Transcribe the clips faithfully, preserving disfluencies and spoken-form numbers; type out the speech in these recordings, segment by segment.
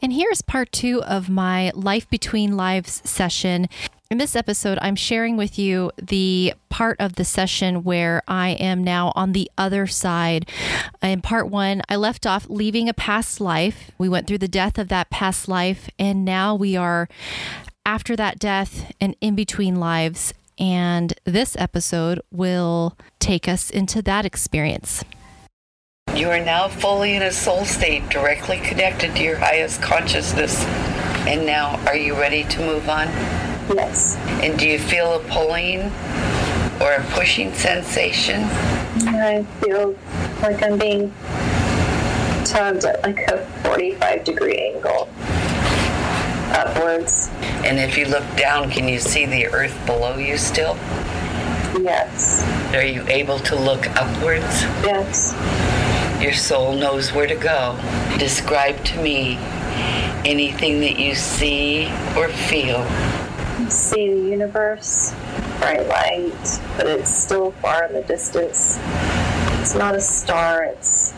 And here's part two of my Life Between Lives session. In this episode, I'm sharing with you the part of the session where I am now on the other side. In part one, I left off leaving a past life. We went through the death of that past life, and now we are after that death and in between lives. And this episode will take us into that experience. You are now fully in a soul state, directly connected to your highest consciousness. And now, are you ready to move on? Yes. And do you feel a pulling or a pushing sensation? I feel like I'm being tugged at like a forty-five degree angle upwards. And if you look down, can you see the earth below you still? Yes. Are you able to look upwards? Yes. Your soul knows where to go. Describe to me anything that you see or feel. I see the universe, bright light, but it's still far in the distance. It's not a star. It's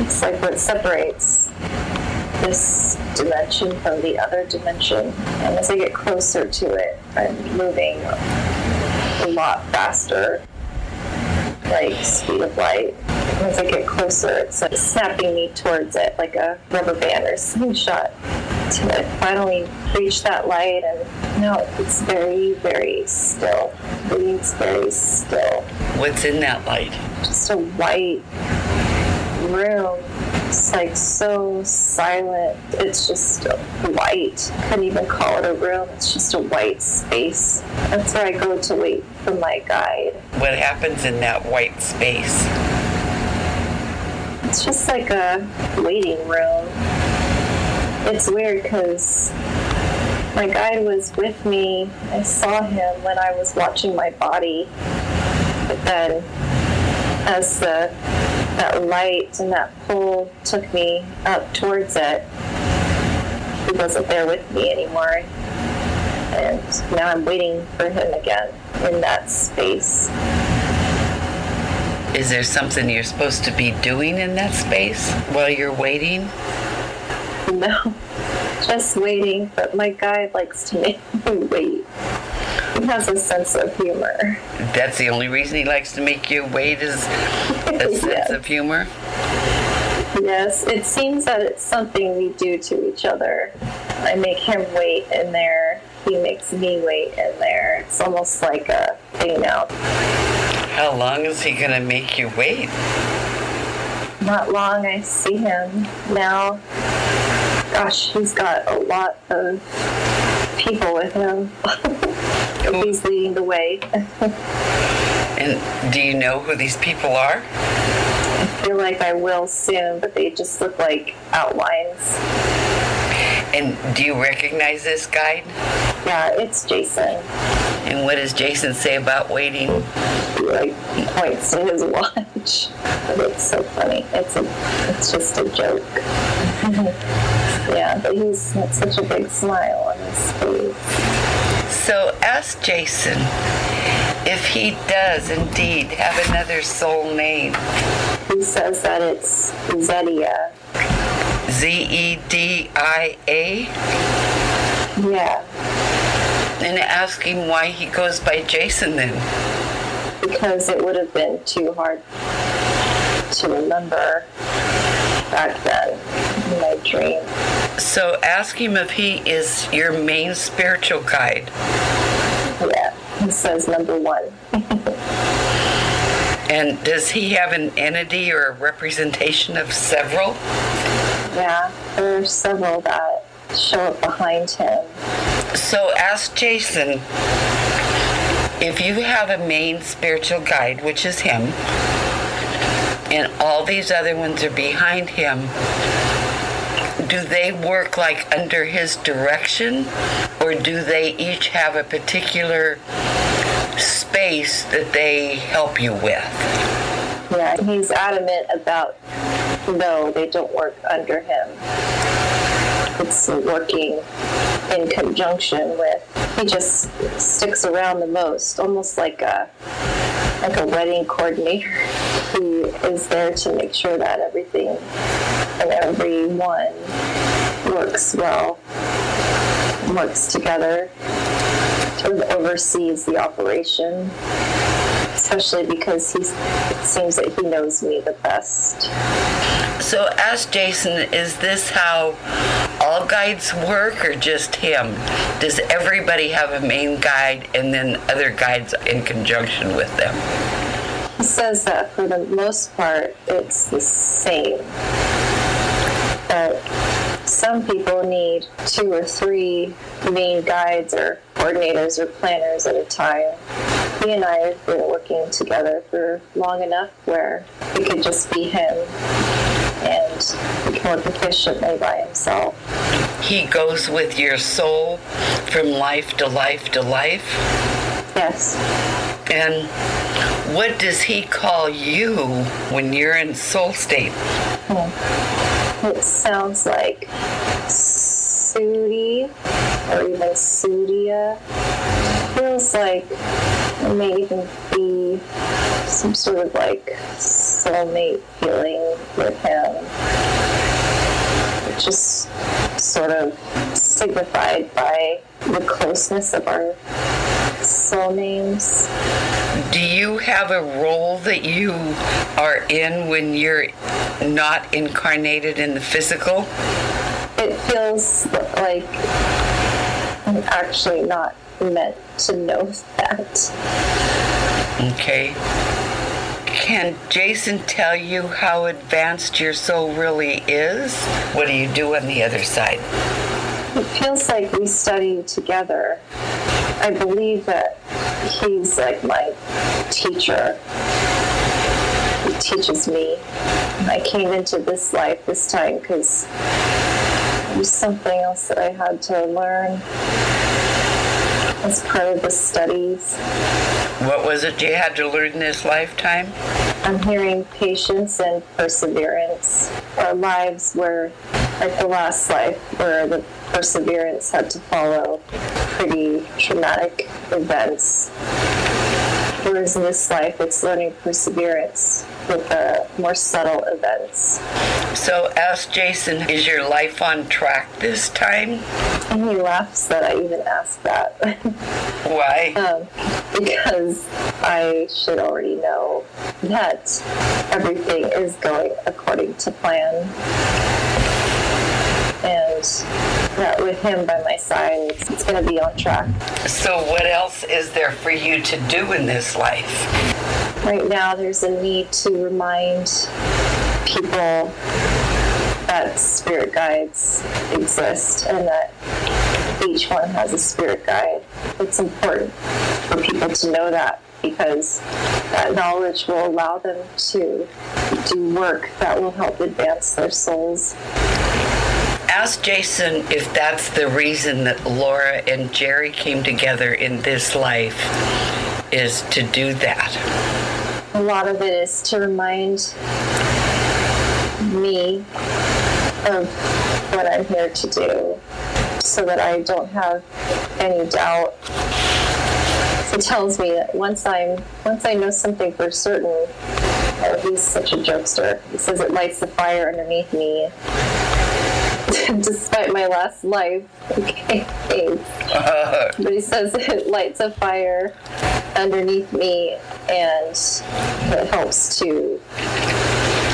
it's like what separates this dimension from the other dimension. And as I get closer to it, I'm moving a lot faster, like speed of light. As I get closer, it's like snapping me towards it like a rubber band or slingshot. So I finally reach that light, and no, it's very, very still. It's very still. What's in that light? Just a white room. It's like so silent. It's just white. I couldn't even call it a room. It's just a white space. That's where I go to wait for my guide. What happens in that white space? It's just like a waiting room. It's weird because my guide was with me. I saw him when I was watching my body. But then as the that light and that pull took me up towards it, he wasn't there with me anymore. And now I'm waiting for him again in that space. Is there something you're supposed to be doing in that space while you're waiting? No, just waiting, but my guide likes to make me wait. He has a sense of humor. That's the only reason he likes to make you wait, is a yes. sense of humor? Yes, it seems that it's something we do to each other. I make him wait in there. He makes me wait in there. It's almost like a thing now. How long is he going to make you wait? Not long. I see him now. Gosh, he's got a lot of people with him. Who, he's leading the way. And do you know who these people are? I feel like I will soon, but they just look like outlines. And do you recognize this guide? Yeah, it's Jason. And what does Jason say about waiting? He like points to his watch. But it's so funny. It's a, it's just a joke. Yeah, but he's got such a big smile on his face. So ask Jason if he does indeed have another soul name. He says that it's Zedia. Z E D I A? Yeah. And ask him why he goes by Jason then. Because it would have been too hard to remember back then. in my dream. So ask him if he is your main spiritual guide. Yeah, he says number one. And does he have an entity or a representation of several? Yeah, there are several that show up behind him. So ask Jason if you have a main spiritual guide, which is him, and all these other ones are behind him. Do they work like under his direction, or do they each have a particular space that they help you with? Yeah, he's adamant about no, they don't work under him. It's working in conjunction with. He just sticks around the most, almost like a like a wedding coordinator. He is there to make sure that everything and everyone works well, works together. Sort of oversees the operation, especially because he it seems that he knows me the best. So ask Jason, is this how all guides work or just him? Does everybody have a main guide and then other guides in conjunction with them? He says that for the most part it's the same, but some people need two or three main guides or coordinators or planners at a time. He and I have been working together for long enough where it could just be him and he can work efficiently by himself. He goes with your soul from life to life to life? Yes. And what does he call you when you're in soul state? Hmm. It sounds like Sudi, or even Zedia. Feels like it may even be some sort of like soulmate feeling with him. It's just sort of signified by the closeness of our soul names. Do you have a role that you are in when you're not incarnated in the physical? It feels like I'm actually not meant to know that. Okay. Can Jason tell you how advanced your soul really is? What do you do on the other side? It feels like we study together. I believe that he's like my teacher. He teaches me. I came into this life this time because there's something else that I had to learn as part of the studies. What was it you had to learn this lifetime? I'm hearing patience and perseverance. Our lives were, like the last life, where the perseverance had to follow pretty traumatic events. Whereas in this life, it's learning perseverance with the more subtle events. So ask Jason, is your life on track this time? And he laughs that I even asked that. Why? Um, because I should already know that everything is going according to plan. And that with him by my side, it's, it's going to be on track. So what else is there for you to do in this life? Right now, there's a need to remind people that spirit guides exist and that each one has a spirit guide. It's important for people to know that, because that knowledge will allow them to do work that will help advance their souls. Ask Jason if that's the reason that Laura and Jeri came together in this life, is to do that. A lot of it is to remind me of what I'm here to do, so that I don't have any doubt. It tells me that once I'm once I know something for certain. Oh, he's such a jokester. He says it lights the fire underneath me. Despite my last life, okay, uh, but he says it lights a fire underneath me and it helps to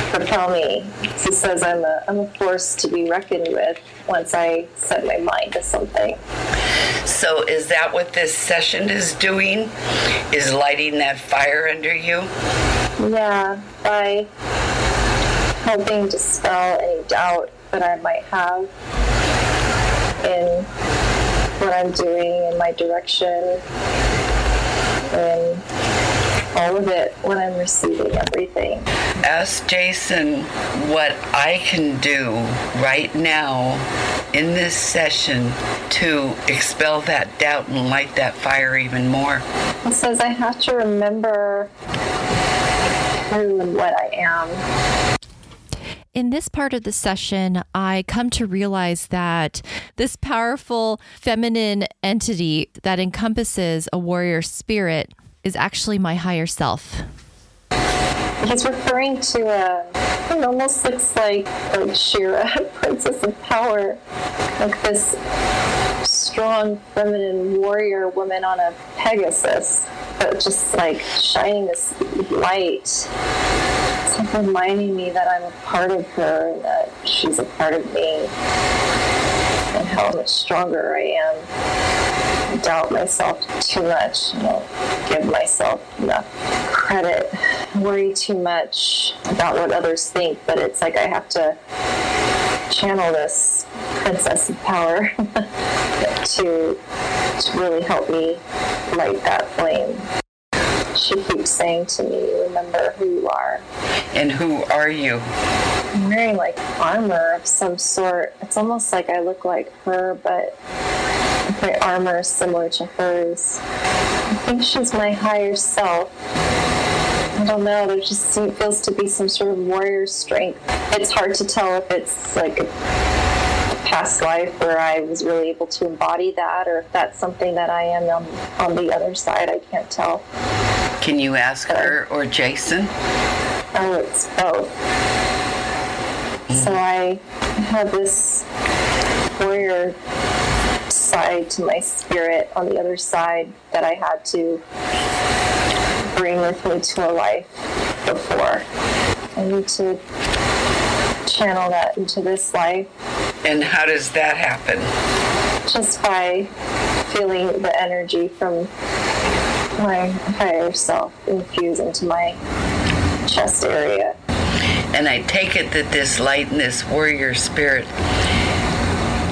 propel me. She says I'm a, I'm a force to be reckoned with once I set my mind to something. So is that what this session is doing? Is lighting that fire under you? Yeah, by helping dispel any doubt that I might have in what I'm doing, in my direction, and all of it, when I'm receiving everything. Ask Jason what I can do right now in this session to expel that doubt and light that fire even more. It says I have to remember who and what I am. In this part of the session, I come to realize that this powerful feminine entity that encompasses a warrior spirit is actually my higher self. He's referring to a, it almost looks like, like Shira, Princess of Power, like this strong feminine warrior woman on a Pegasus, but just like shining this light. It's like reminding me that I'm a part of her, and that she's a part of me, and how much stronger I am. I doubt myself too much. I don't give myself enough credit. I worry too much about what others think, but it's like I have to channel this Princess of Power to, to really help me light that flame. She keeps saying to me, remember who you are. And who are you? I'm wearing like armor of some sort. It's almost like I look like her, but my armor is similar to hers. I think she's my higher self. I don't know, there just feels to be some sort of warrior strength. It's hard to tell if it's like a past life where I was really able to embody that, or if that's something that I am on, on the other side. I can't tell. Can you ask her or Jason? Oh, it's both. Mm-hmm. So I have this warrior side to my spirit on the other side that I had to bring with me to a life before. I need to channel that into this life. And how does that happen? Just by feeling the energy from my higher self infuse into my chest area. And I take it that this light and this warrior spirit,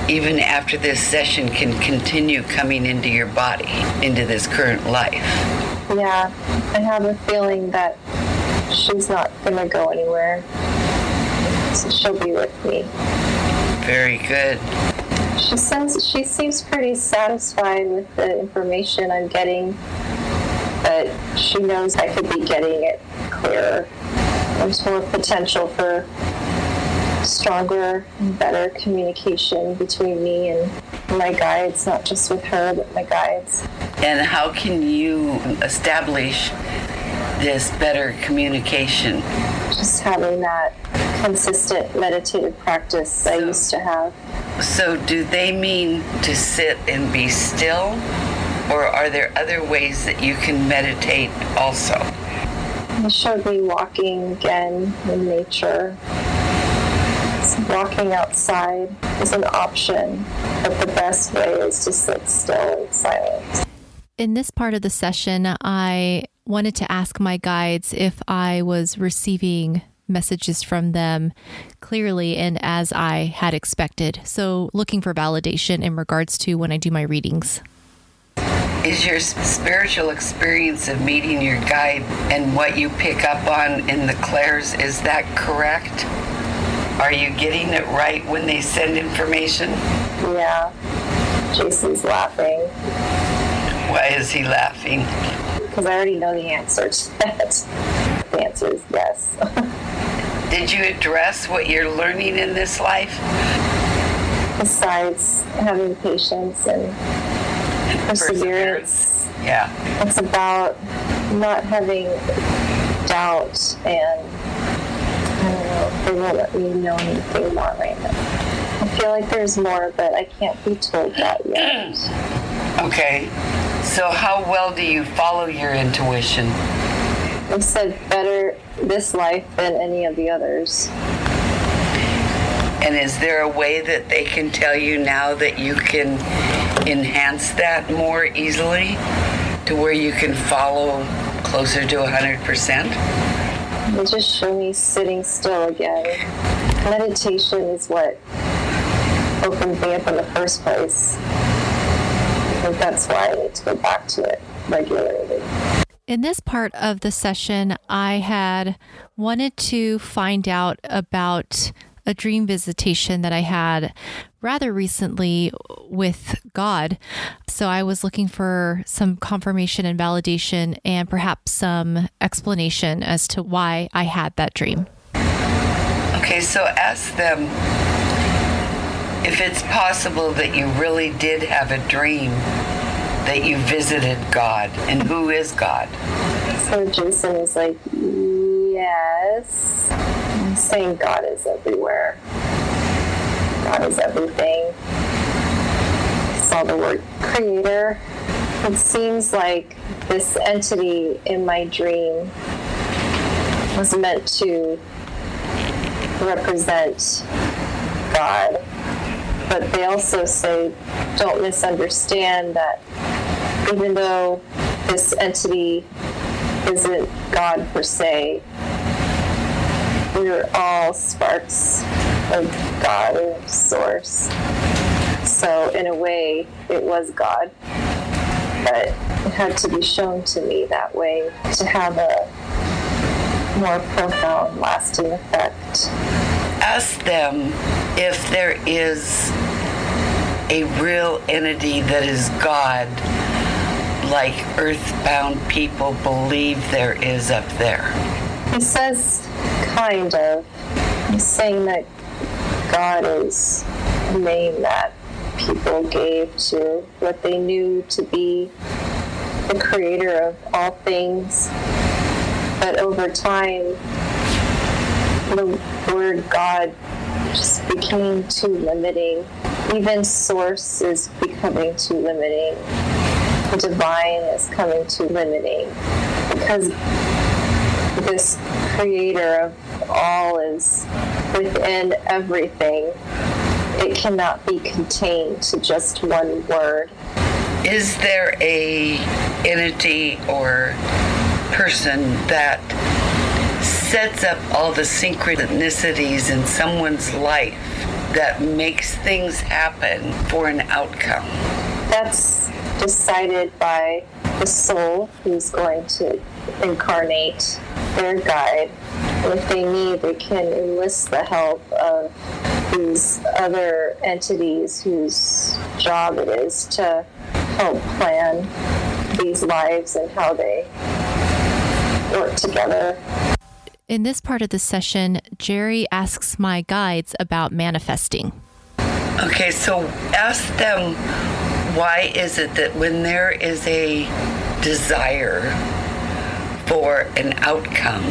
even after this session, can continue coming into your body, into this current life. Yeah, I have a feeling that she's not going to go anywhere. So she'll be with me. Very good. She says she seems pretty satisfied with the information I'm getting, but she knows I could be getting it clearer. There's more potential for stronger and better communication between me and my guides, not just with her, but my guides. And how can you establish this better communication? Just having that consistent meditative practice so, I used to have. So do they mean to sit and be still, or are there other ways that you can meditate also? They showed me walking again in nature. Walking outside is an option, but the best way is to sit still in silence. In this part of the session, I wanted to ask my guides if I was receiving messages from them clearly and as I had expected. So looking for validation in regards to when I do my readings. Is your spiritual experience of meeting your guide and what you pick up on in the clairs, is that correct? Are you getting it right when they send information? Yeah. Jason's laughing. Why is he laughing? Because I already know the answer to that. The answer is yes. Did you address what you're learning in this life? Besides having patience and, and perseverance. perseverance. Yeah. It's about not having doubt and I don't know. They won't let me know anything more right now. I feel like there's more, but I can't be told that yet. Okay. So how well do you follow your intuition? I said better this life than any of the others. And is there a way that they can tell you now that you can enhance that more easily to where you can follow closer to one hundred percent? They just show me sitting still again. Meditation is what opened me up in the first place. I think that's why I need to go back to it regularly. In this part of the session, I had wanted to find out about a dream visitation that I had rather recently with God. So I was looking for some confirmation and validation and perhaps some explanation as to why I had that dream. Okay, so ask them if it's possible that you really did have a dream that you visited God, and who is God? So Jason is like, yes. I'm saying God is everywhere. God is everything. I saw the word creator. It seems like this entity in my dream was meant to represent God. But they also say, don't misunderstand that even though this entity isn't God per se, we're all sparks of God or source. So in a way, it was God, but it had to be shown to me that way to have a more profound, lasting effect. Ask them if there is a real entity that is God, like earthbound people believe there is up there. He says, kind of. He's saying that God is the name that people gave to what they knew to be the creator of all things. But over time, the word God just became too limiting. Even source is becoming too limiting. The divine is coming too limiting, because this creator of all is within everything. It cannot be contained to just one word. Is there a entity or person that sets up all the synchronicities in someone's life that makes things happen for an outcome? That's decided by the soul who's going to incarnate, their guide. And if they need, they can enlist the help of these other entities whose job it is to help plan these lives and how they work together. In this part of the session, Jeri asks my guides about manifesting. Okay, so ask them, why is it that when there is a desire for an outcome,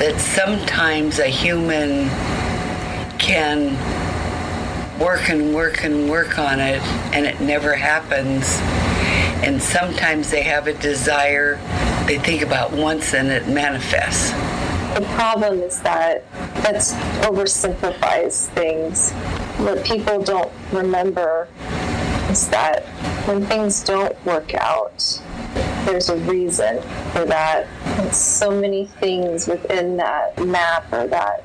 that sometimes a human can work and work and work on it and it never happens, and sometimes they have a desire they think about once and it manifests? The problem is that that oversimplifies things. What people don't remember is that when things don't work out, there's a reason for that. It's so many things within that map, or that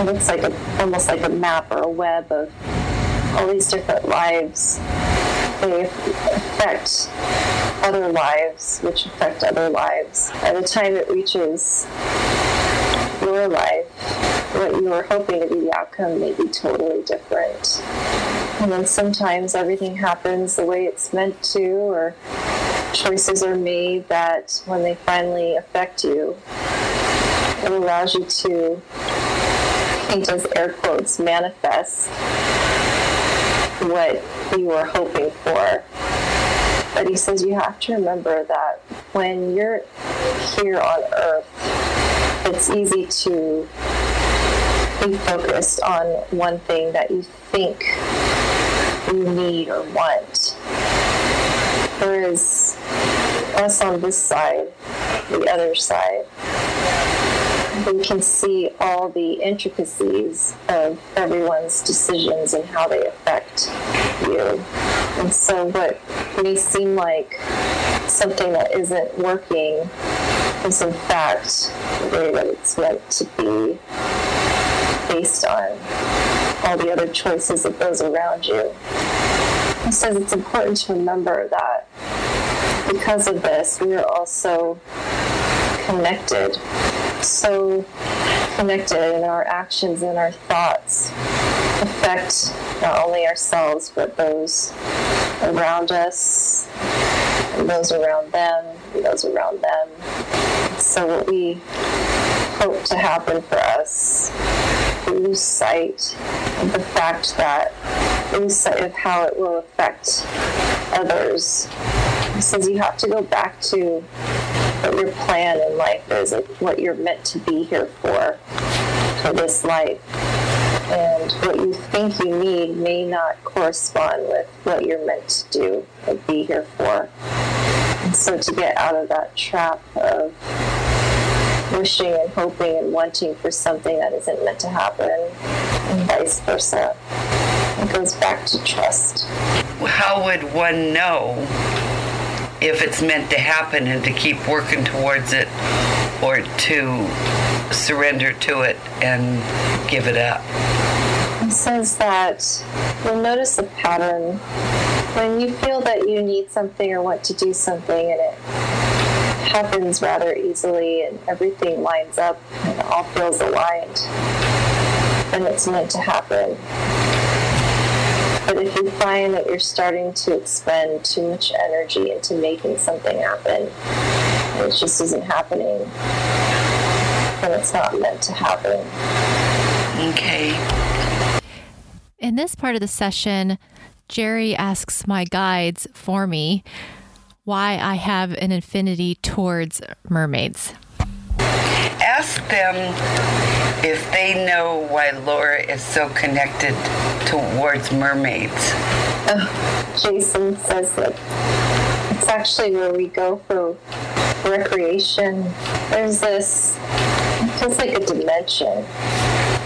it looks like a, almost like a map or a web of all these different lives. They affect other lives, which affect other lives. By the time it reaches your life, what you were hoping to be the outcome may be totally different. And then sometimes everything happens the way it's meant to, or choices are made that when they finally affect you, it allows you to, he does air quotes, manifest what you were hoping for. But he says you have to remember that when you're here on earth, it's easy to be focused on one thing that you think you need or want. Whereas us on this side, the other side, we can see all the intricacies of everyone's decisions and how they affect you. And so what may seem like something that isn't working is in fact the way that it's meant to be based on all the other choices of those around you. He says it's important to remember that because of this, we are also connected, so connected, and our actions and our thoughts affect not only ourselves, but those around us, and those around them, and those around them. So what we hope to happen for us, we lose sight of the fact that, we lose sight of how it will affect others. He says you have to go back to what your plan in life is, what you're meant to be here for, for this life. And what you think you need may not correspond with what you're meant to do or be here for. And so to get out of that trap of wishing and hoping and wanting for something that isn't meant to happen, and vice versa, it goes back to trust. How would one know if it's meant to happen and to keep working towards it or to surrender to it and give it up? It says that you'll notice a pattern when you feel that you need something or want to do something and it happens rather easily and everything lines up and all feels aligned and it's meant to happen. But if you find that you're starting to expend too much energy into making something happen, it just isn't happening, and it's not meant to happen. Okay. In this part of the session, Jeri asks my guides for me why I have an affinity towards mermaids. Ask them if they know why Laura is so connected towards mermaids. Oh, Jason says that it's actually where we go for recreation. There's this, it feels like a dimension,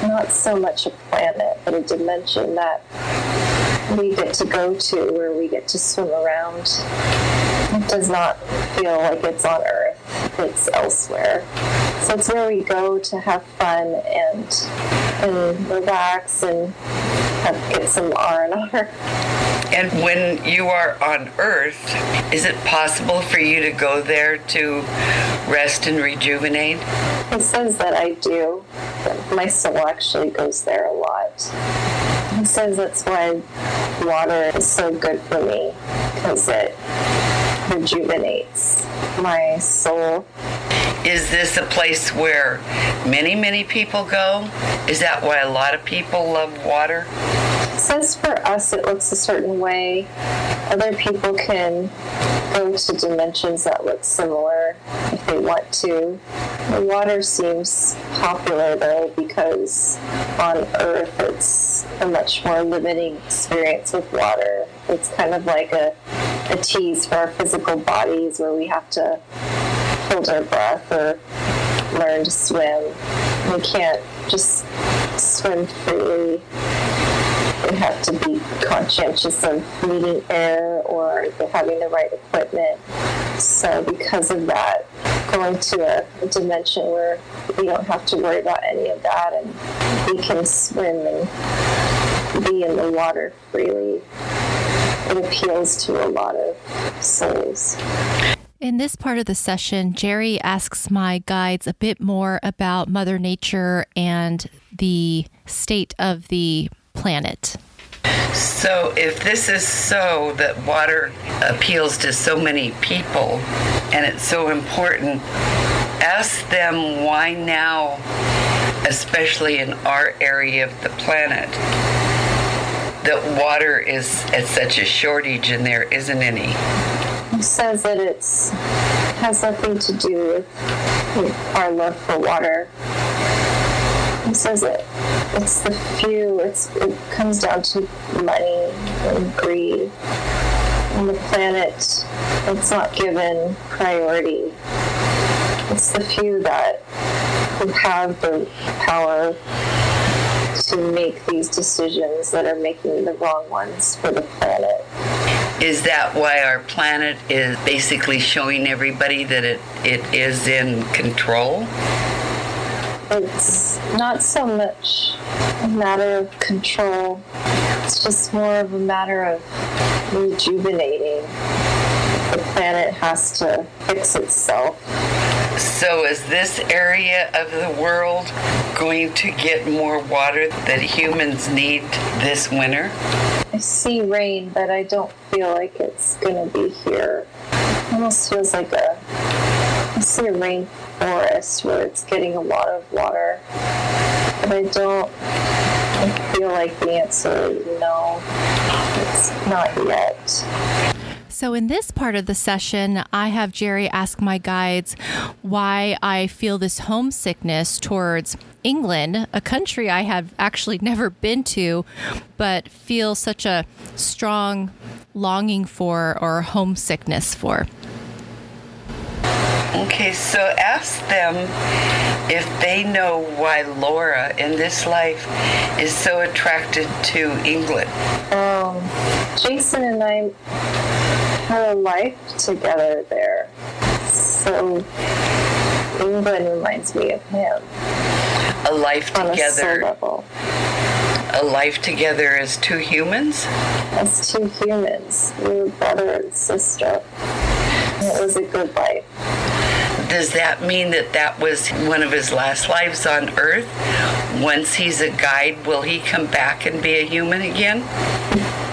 not so much a planet, but a dimension that we get to go to where we get to swim around. It does not feel like it's on Earth, it's elsewhere. So it's where we go to have fun and and relax and have, get some R and R. And when you are on Earth, is it possible for you to go there to rest and rejuvenate? It says that I do. My soul actually goes there a lot. It says that's why water is so good for me, because it rejuvenates my soul. Is this a place where many, many people go? Is that why a lot of people love water? Since for us it looks a certain way, other people can go to dimensions that look similar if they want to. The water seems popular though because on Earth it's a much more limiting experience with water. It's kind of like a, a tease for our physical bodies where we have to hold our breath or learn to swim. We can't just swim freely. We have to be conscientious of needing air or having the right equipment. So because of that, going to a dimension where we don't have to worry about any of that and we can swim and be in the water freely, it appeals to a lot of souls. In this part of the session, Jeri asks my guides a bit more about Mother Nature and the state of the planet. So if this is so that water appeals to so many people and it's so important, ask them why now, especially in our area of the planet, that water is at such a shortage and there isn't any. Says that it's has nothing to do with, with our love for water. It says it it's the few. It's it comes down to money and greed. On the planet, it's not given priority. It's the few that who have the power to make these decisions that are making the wrong ones for the planet. Is that why our planet is basically showing everybody that it, it is in control? It's not so much a matter of control. It's just more of a matter of rejuvenating. The planet has to fix itself. So is this area of the world going to get more water that humans need this winter? I see rain, but I don't feel like it's going to be here. It almost feels like a... I see a rain forest where it's getting a lot of water. But I don't I feel like the answer is no. It's not yet. So in this part of the session, I have Jeri ask my guides why I feel this homesickness towards England, a country I have actually never been to, but feel such a strong longing for or homesickness for. Okay, so ask them if they know why Laura in this life is so attracted to England. Um, Jason and I... had a life together there. So England reminds me of him. A life on together. A, level. a life together as two humans? As two humans. We were brother and sister. And it was a good life. Does that mean that that was one of his last lives on Earth? Once he's a guide, will he come back and be a human again?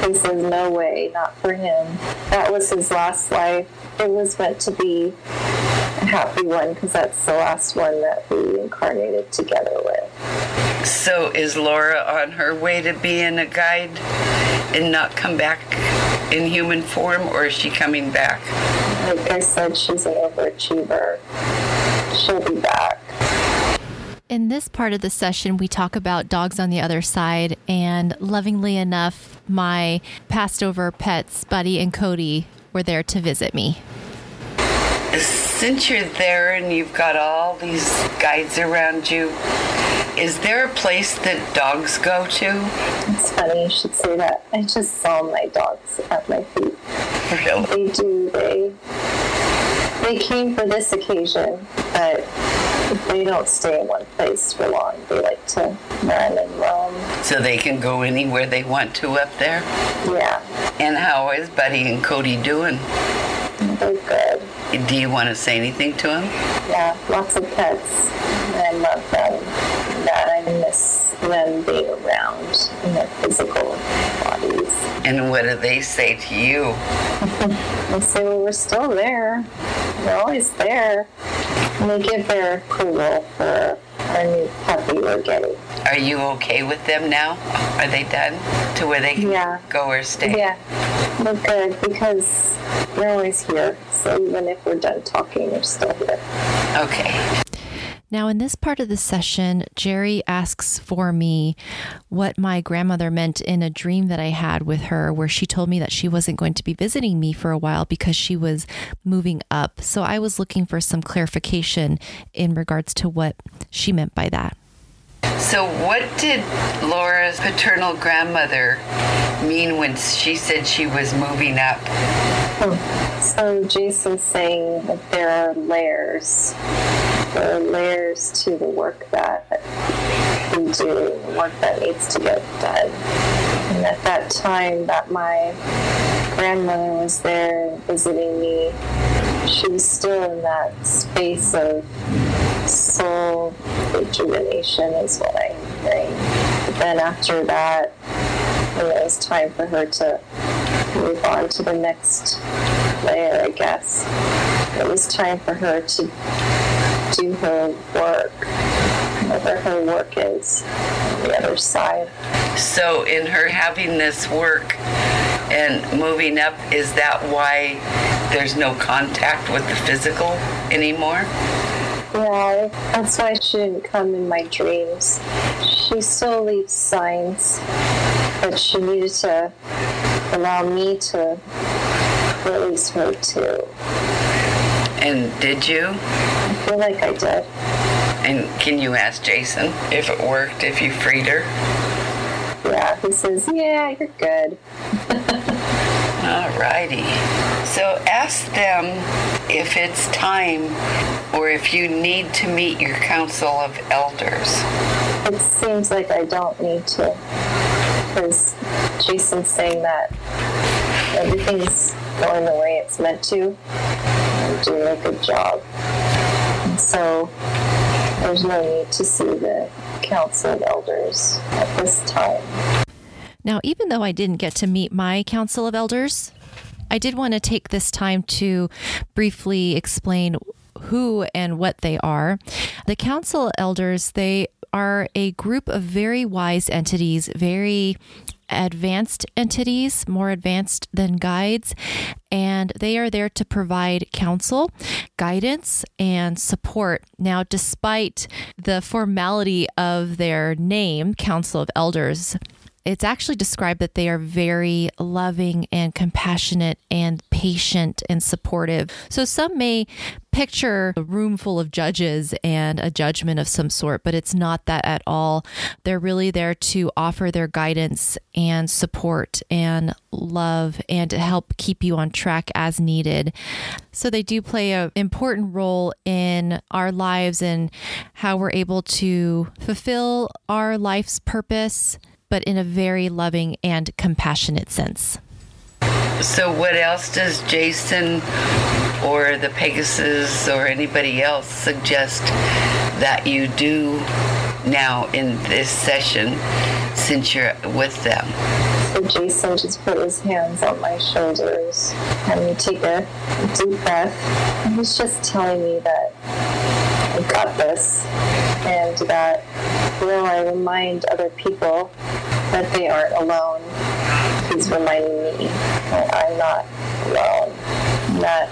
He says, no way, not for him. That was his last life. It was meant to be a happy one because that's the last one that we incarnated together with. So is Laura on her way to being a guide and not come back in human form, or is she coming back? Like I said, she's an overachiever. She'll be back. In this part of the session, we talk about dogs on the other side, and lovingly enough, my passed over pets, Buddy and Cody, were there to visit me. Since you're there and you've got all these guides around you, is there a place that dogs go to? It's funny you should say that. I just saw my dogs at my feet. Really? They do. They, they came for this occasion, but... they don't stay in one place for long. They like to run and roam. So they can go anywhere they want to up there? Yeah. And how is Buddy and Cody doing? They're good. Do you want to say anything to them? Yeah, lots of pets. I love them. I miss them being around in their physical bodies. And what do they say to you? They say, well, we're still there. We're always there. And they give their approval for our new puppy we're getting. Are you okay with them now? Are they done to where they can yeah. go or stay? Yeah, we're good because we're always here. So even if we're done talking, we're still here. Okay. Now, in this part of the session, Jeri asks for me what my grandmother meant in a dream that I had with her, where she told me that she wasn't going to be visiting me for a while because she was moving up. So I was looking for some clarification in regards to what she meant by that. So what did Laura's paternal grandmother mean when she said she was moving up? Oh, so Jason's saying that there are layers. There are layers to the work that we do, the work that needs to get done. And at that time that my grandmother was there visiting me, she was still in that space of soul rejuvenation is what I'm hearing. But then after that, when it was time for her to move on to the next layer, I guess, it was time for her to do her work, whatever her work is on the other side. So in her having this work and moving up, is that why there's no contact with the physical anymore? Yeah, that's why she didn't come in my dreams. She still leaves signs, but she needed to allow me to release her too. And did you? I feel like I did. And can you ask Jason if it worked, if you freed her? Yeah, he says, yeah, you're good. Alrighty. So ask them if it's time or if you need to meet your Council of Elders. It seems like I don't need to, because Jason's saying that everything's going the way it's meant to. I'm doing a good job. And so there's no need to see the Council of Elders at this time. Now, even though I didn't get to meet my Council of Elders, I did want to take this time to briefly explain who and what they are. The Council Elders, they are a group of very wise entities, very advanced entities, more advanced than guides, and they are there to provide counsel, guidance, and support. Now, despite the formality of their name, Council of Elders, it's actually described that they are very loving and compassionate and patient and supportive. So some may picture a room full of judges and a judgment of some sort, but it's not that at all. They're really there to offer their guidance and support and love and to help keep you on track as needed. So they do play an important role in our lives and how we're able to fulfill our life's purpose, but in a very loving and compassionate sense. So what else does Jason or the Pegasus or anybody else suggest that you do now in this session since you're with them? So Jason just put his hands on my shoulders and we take a deep breath. And he's just telling me that I've got this and that will I remind other people that they aren't alone. He's reminding me that I'm not alone, that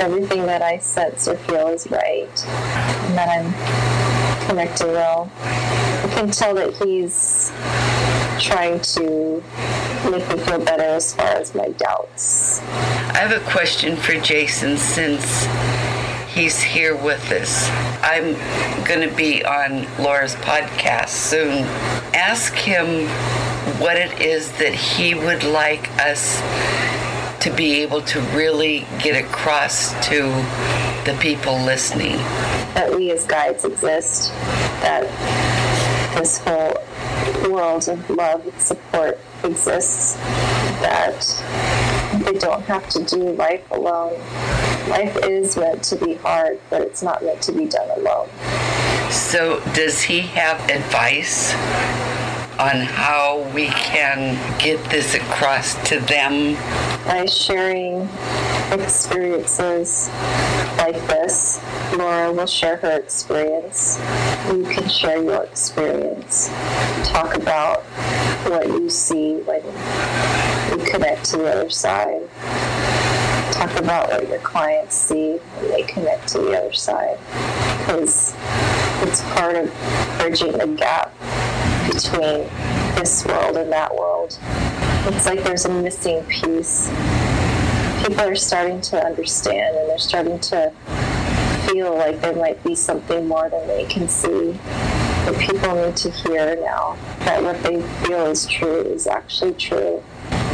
everything that I sense or feel is right, and that I'm connecting well. I can tell that he's trying to make me feel better as far as my doubts. I have a question for Jason since he's here with us. I'm going to be on Laura's podcast soon. Ask him what it is that he would like us to be able to really get across to the people listening. That we as guides exist, that this whole world of love and support exists, that they don't have to do life alone. Life is meant to be hard, but it's not meant to be done alone. So does he have advice on how we can get this across to them? By sharing experiences like this, Laura will share her experience. You can share your experience. Talk about what you see when you connect to the other side. Talk about what your clients see when they connect to the other side, because it's part of bridging the gap between this world and that world. It's like there's a missing piece. People are starting to understand, and they're starting to feel like there might be something more than they can see. But people need to hear now that what they feel is true is actually true.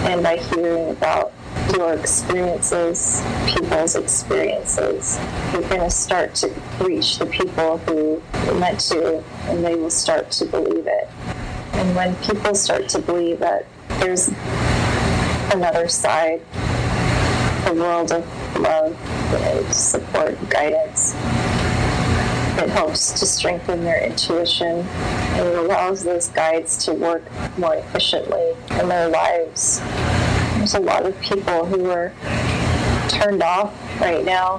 And by hearing about your experiences, people's experiences, you're going to start to reach the people who you meant to, and they will start to believe it. And when people start to believe that there's another side, a world of love and support and guidance, it helps to strengthen their intuition, and it allows those guides to work more efficiently in their lives. There's a lot of people who are turned off right now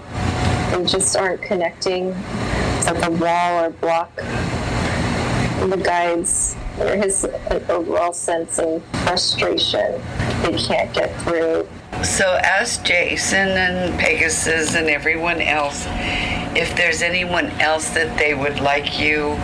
and just aren't connecting. It's like a wall or block. And the guides, there is an overall sense of frustration they can't get through. So ask Jason and Pegasus and everyone else if there's anyone else that they would like you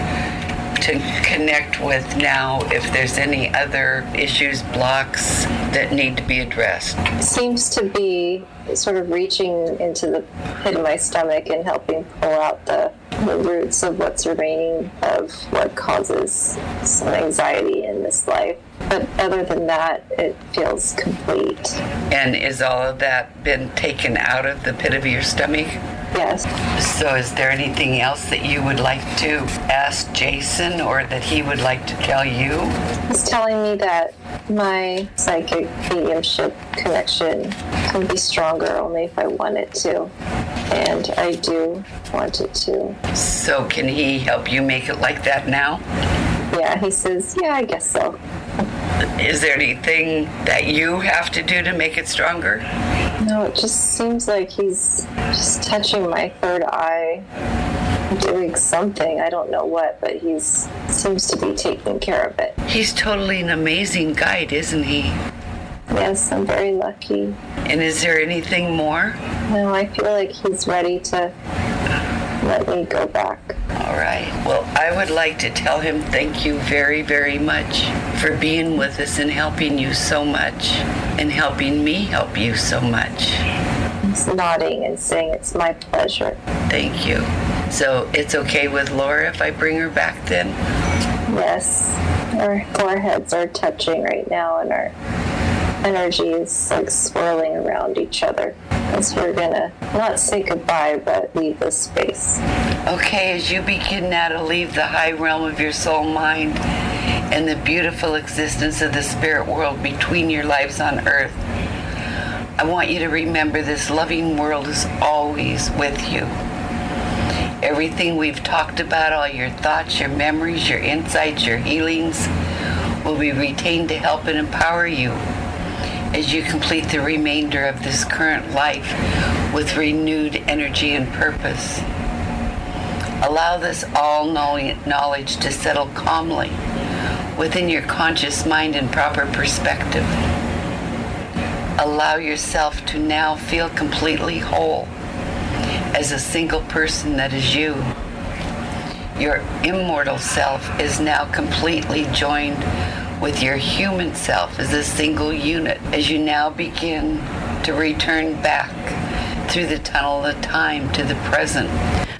to connect with now, if there's any other issues, blocks that need to be addressed. It seems to be sort of reaching into the pit of my stomach and helping pull out the the roots of what's remaining of what causes some anxiety in this life. But other than that, it feels complete. And is all of that been taken out of the pit of your stomach? Yes. So is there anything else that you would like to ask Jason, or that he would like to tell you? He's telling me that my psychic mediumship connection can be stronger only if I want it to. And I do want it to. So can he help you make it like that now? Yeah, he says, yeah, I guess so. Is there anything that you have to do to make it stronger? No, it just seems like he's just touching my third eye, doing something. I don't know what, but he seems to be taking care of it. He's totally an amazing guide, isn't he? Yes, I'm very lucky. And is there anything more? No, I feel like he's ready to let me go back. All right. Well, I would like to tell him thank you very, very much for being with us and helping you so much and helping me help you so much. He's nodding and saying it's my pleasure. Thank you. So it's okay with Laura if I bring her back then? Yes. Our foreheads are touching right now and our energy is like swirling around each other. As we're gonna not say goodbye, but leave this space. Okay, as you begin now to leave the high realm of your soul mind and the beautiful existence of the spirit world between your lives on earth, I want you to remember this loving world is always with you. Everything we've talked about, all your thoughts, your memories, your insights, your healings, will be retained to help and empower you as you complete the remainder of this current life with renewed energy and purpose. Allow this all-knowing knowledge to settle calmly within your conscious mind and proper perspective. Allow yourself to now feel completely whole as a single person that is you. Your immortal self is now completely joined with your human self as a single unit, as you now begin to return back through the tunnel of time to the present.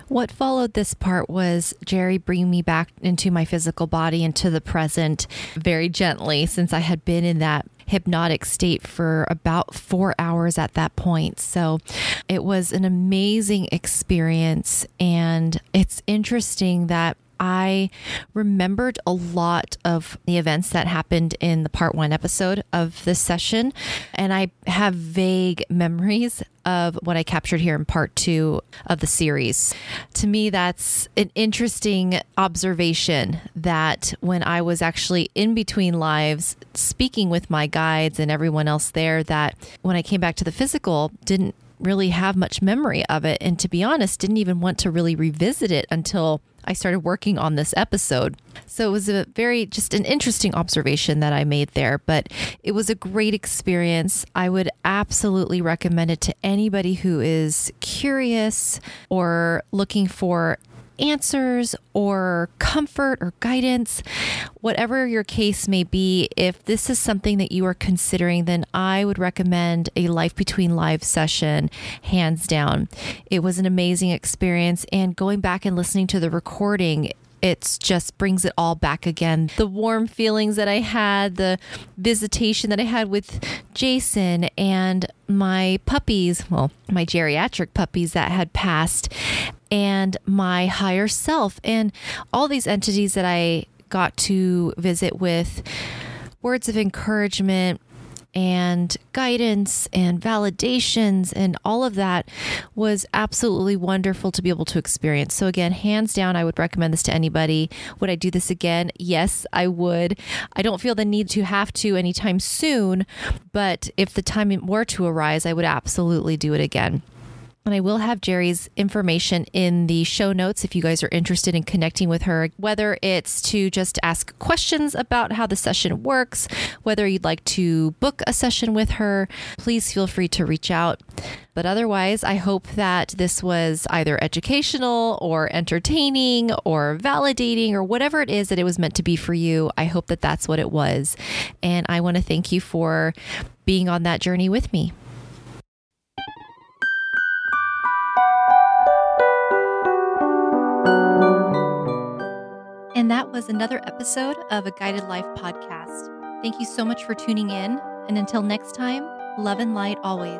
What followed this part was Jeri bringing me back into my physical body, into the present, very gently, since I had been in that hypnotic state for about four hours at that point. So it was an amazing experience. And it's interesting that I remembered a lot of the events that happened in the part one episode of this session, and I have vague memories of what I captured here in part two of the series. To me, that's an interesting observation, that when I was actually in between lives speaking with my guides and everyone else there, that when I came back to the physical, didn't really have much memory of it. And to be honest, didn't even want to really revisit it until I started working on this episode. So it was a very, just an interesting observation that I made there, but it was a great experience. I would absolutely recommend it to anybody who is curious or looking for answers or comfort or guidance, whatever your case may be. If this is something that you are considering, then I would recommend a Life Between Lives session, hands down. It was an amazing experience, and going back and listening to the recording, it just brings it all back again. The warm feelings that I had, the visitation that I had with Jason and my puppies, well, my geriatric puppies that had passed, and my higher self, and all these entities that I got to visit with words of encouragement and guidance and validations, and all of that was absolutely wonderful to be able to experience. So again, hands down, I would recommend this to anybody. Would I do this again? Yes, I would. I don't feel the need to have to anytime soon, but if the time were to arise, I would absolutely do it again. And I will have Jeri's information in the show notes if you guys are interested in connecting with her, whether it's to just ask questions about how the session works, whether you'd like to book a session with her, please feel free to reach out. But otherwise, I hope that this was either educational or entertaining or validating or whatever it is that it was meant to be for you. I hope that that's what it was. And I want to thank you for being on that journey with me. Thank you. And that was another episode of a Guided Life podcast. Thank you so much for tuning in. And until next time, love and light always.